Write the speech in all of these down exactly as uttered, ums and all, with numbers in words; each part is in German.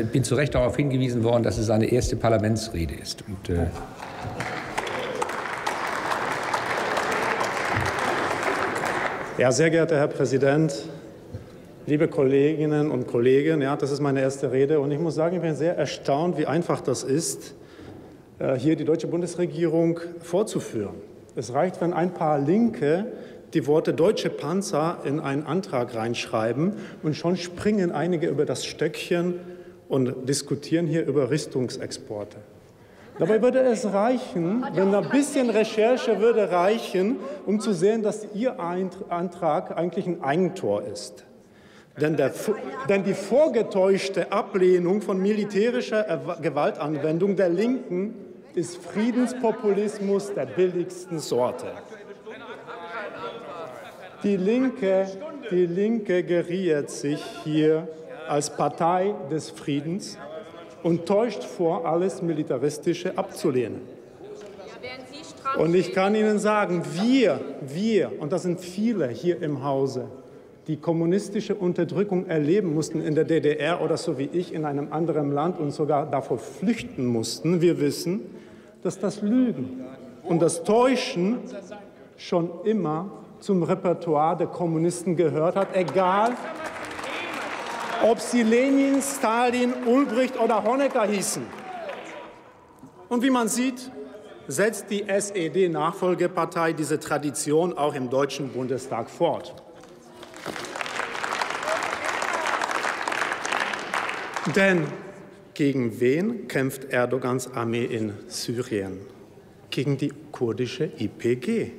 ich bin zu Recht darauf hingewiesen worden, dass es seine erste Parlamentsrede ist. Und, äh, ja, sehr geehrter Herr Präsident, liebe Kolleginnen und Kollegen, ja, das ist meine erste Rede und ich muss sagen, ich bin sehr erstaunt, wie einfach das ist, hier die deutsche Bundesregierung vorzuführen. Es reicht, wenn ein paar Linke die Worte deutsche Panzer in einen Antrag reinschreiben und schon springen einige über das Stöckchen und diskutieren hier über Rüstungsexporte. Dabei würde es reichen, wenn ein bisschen Recherche würde reichen, um zu sehen, dass Ihr Antrag eigentlich ein Eigentor ist. Denn, der, denn die vorgetäuschte Ablehnung von militärischer Gewaltanwendung der Linken ist Friedenspopulismus der billigsten Sorte. Die Linke, die Linke geriert sich hier als Partei des Friedens und täuscht vor, alles Militaristische abzulehnen. Und ich kann Ihnen sagen, wir, wir, und das sind viele hier im Hause, die kommunistische Unterdrückung erleben mussten in der D D R oder so wie ich in einem anderen Land und sogar davor flüchten mussten, wir wissen, dass das Lügen und das Täuschen schon immer zum Repertoire der Kommunisten gehört hat, egal ob sie Lenin, Stalin, Ulbricht oder Honecker hießen. Und wie man sieht, setzt die S E D-Nachfolgepartei diese Tradition auch im Deutschen Bundestag fort. Denn gegen wen kämpft Erdogans Armee in Syrien? Gegen die kurdische I P G,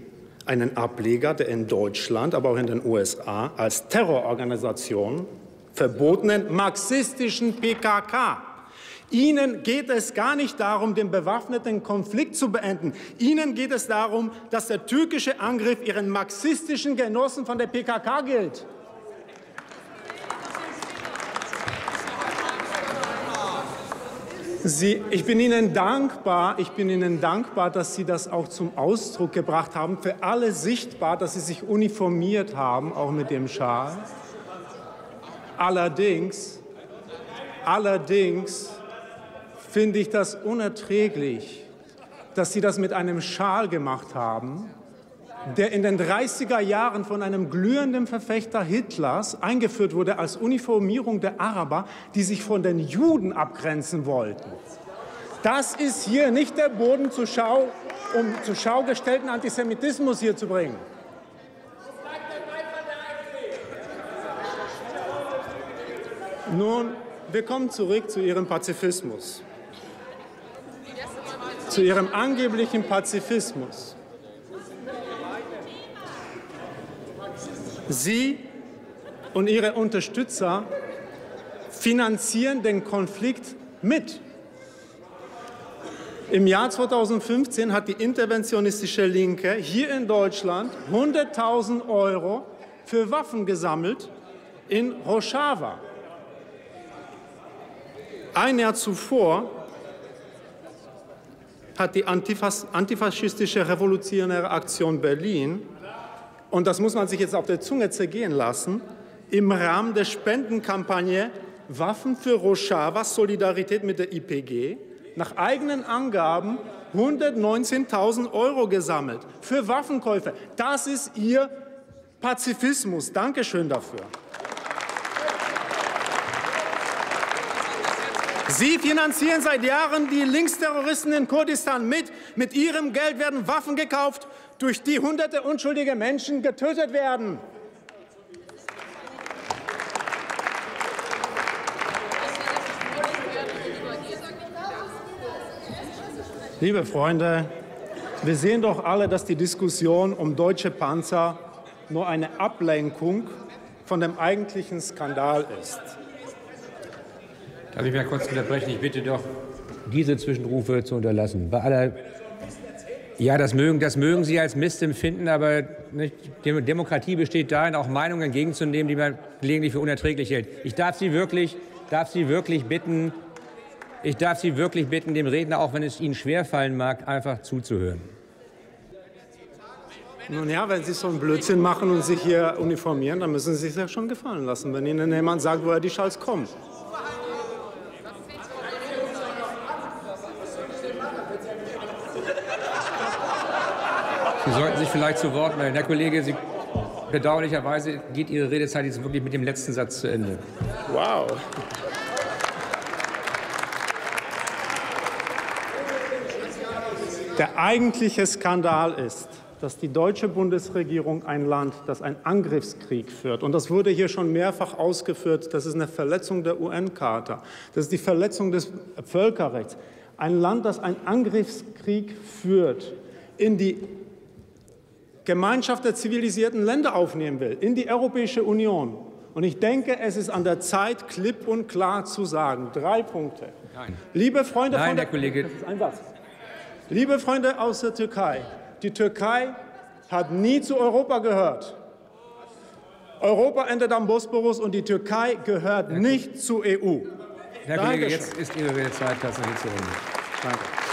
einen Ableger, der in Deutschland, aber auch in den U S A als Terrororganisation verbotenen marxistischen P K K. Ihnen geht es gar nicht darum, den bewaffneten Konflikt zu beenden. Ihnen geht es darum, dass der türkische Angriff Ihren marxistischen Genossen von der P K K gilt. Sie, ich bin Ihnen dankbar, ich bin Ihnen dankbar, dass Sie das auch zum Ausdruck gebracht haben, für alle sichtbar, dass Sie sich uniformiert haben, auch mit dem Schal. Allerdings, allerdings finde ich das unerträglich, dass Sie das mit einem Schal gemacht haben, der in den dreißiger Jahren von einem glühenden Verfechter Hitlers eingeführt wurde als Uniformierung der Araber, die sich von den Juden abgrenzen wollten. Das ist hier nicht der Boden, zur Schau, um zur Schau gestellten Antisemitismus hier zu bringen. Nun, wir kommen zurück zu Ihrem Pazifismus, zu Ihrem angeblichen Pazifismus. Sie und Ihre Unterstützer finanzieren den Konflikt mit. Im Jahr zweitausendfünfzehn hat die interventionistische Linke hier in Deutschland hunderttausend Euro für Waffen gesammelt in Rojava. Ein Jahr zuvor hat die Antifas- antifaschistische Revolutionäre Aktion Berlin, und das muss man sich jetzt auf der Zunge zergehen lassen, im Rahmen der Spendenkampagne Waffen für Rojava, Solidarität mit der I P G, nach eigenen Angaben hundertneunzehntausend Euro gesammelt für Waffenkäufe. Das ist Ihr Pazifismus. Dankeschön dafür. Sie finanzieren seit Jahren die Linksterroristen in Kurdistan mit. Mit Ihrem Geld werden Waffen gekauft, durch die hunderte unschuldige Menschen getötet werden. Liebe Freunde, wir sehen doch alle, dass die Diskussion um deutsche Panzer nur eine Ablenkung von dem eigentlichen Skandal ist. Darf ich mal kurz unterbrechen? Ich bitte doch, diese Zwischenrufe zu unterlassen. Bei aller Ja, das mögen, das mögen Sie als Mist empfinden, aber nicht, Demokratie besteht darin, auch Meinungen entgegenzunehmen, die man gelegentlich für unerträglich hält. Ich darf Sie wirklich, darf Sie wirklich bitten, ich darf Sie wirklich bitten, dem Redner, auch wenn es Ihnen schwerfallen mag, einfach zuzuhören. Nun ja, wenn Sie so einen Blödsinn machen und sich hier uniformieren, dann müssen Sie sich ja schon gefallen lassen, wenn Ihnen jemand sagt, woher die Schals kommen. Sie sollten sich vielleicht zu Wort melden. Herr Kollege, Sie, bedauerlicherweise geht Ihre Redezeit jetzt wirklich mit dem letzten Satz zu Ende. Wow. Der eigentliche Skandal ist, dass die deutsche Bundesregierung ein Land, das einen Angriffskrieg führt, und das wurde hier schon mehrfach ausgeführt, das ist eine Verletzung der U N-Charta, das ist die Verletzung des Völkerrechts, ein Land, das einen Angriffskrieg führt, in die Gemeinschaft der zivilisierten Länder aufnehmen will, in die Europäische Union. Und ich denke, es ist an der Zeit, klipp und klar zu sagen, drei Punkte. Nein. Liebe Freunde Nein, von der Herr Kollege. Das ist ein Satz. Liebe Freunde aus der Türkei, die Türkei hat nie zu Europa gehört. Europa endet am Bosporus und die Türkei gehört nicht zur E U. Herr Kollege, jetzt ist Ihre Redezeit tatsächlich zu Ende. Danke.